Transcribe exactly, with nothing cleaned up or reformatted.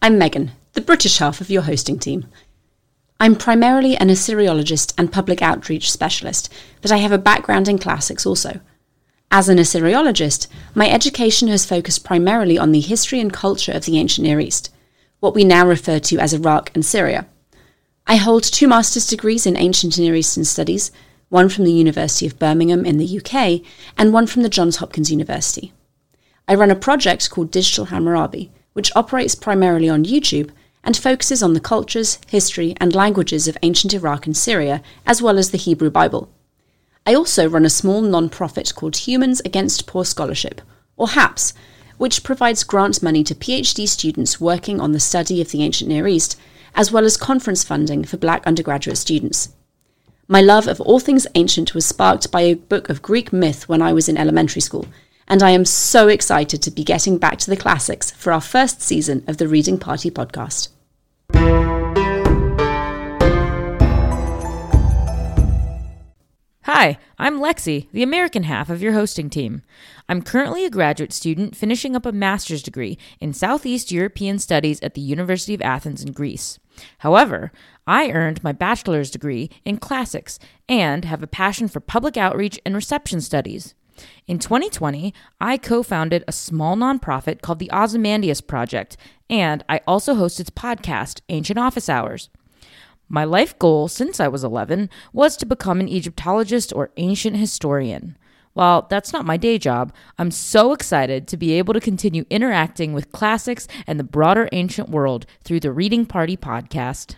I'm Megan, the British half of your hosting team. I'm primarily an Assyriologist and public outreach specialist, but I have a background in classics also. As an Assyriologist, my education has focused primarily on the history and culture of the ancient Near East, what we now refer to as Iraq and Syria. I hold two master's degrees in ancient Near Eastern studies, one from the University of Birmingham in the U K and one from the Johns Hopkins University. I run a project called Digital Hammurabi, which operates primarily on YouTube and focuses on the cultures, history and languages of ancient Iraq and Syria, as well as the Hebrew Bible. I also run a small non-profit called Humans Against Poor Scholarship, or HAPS, which provides grant money to PhD students working on the study of the ancient Near East, as well as conference funding for black undergraduate students. My love of all things ancient was sparked by a book of Greek myth when I was in elementary school, and I am so excited to be getting back to the classics for our first season of the Reading Party podcast. Hi, I'm Lexi, the American half of your hosting team. I'm currently a graduate student finishing up a master's degree in Southeast European Studies at the University of Athens in Greece. However, I earned my bachelor's degree in classics and have a passion for public outreach and reception studies. In twenty twenty, I co-founded a small nonprofit called the Ozymandias Project, and I also host its podcast, Ancient Office Hours. My life goal since I was eleven was to become an Egyptologist or ancient historian. While that's not my day job, I'm so excited to be able to continue interacting with classics and the broader ancient world through the Reading Party podcast.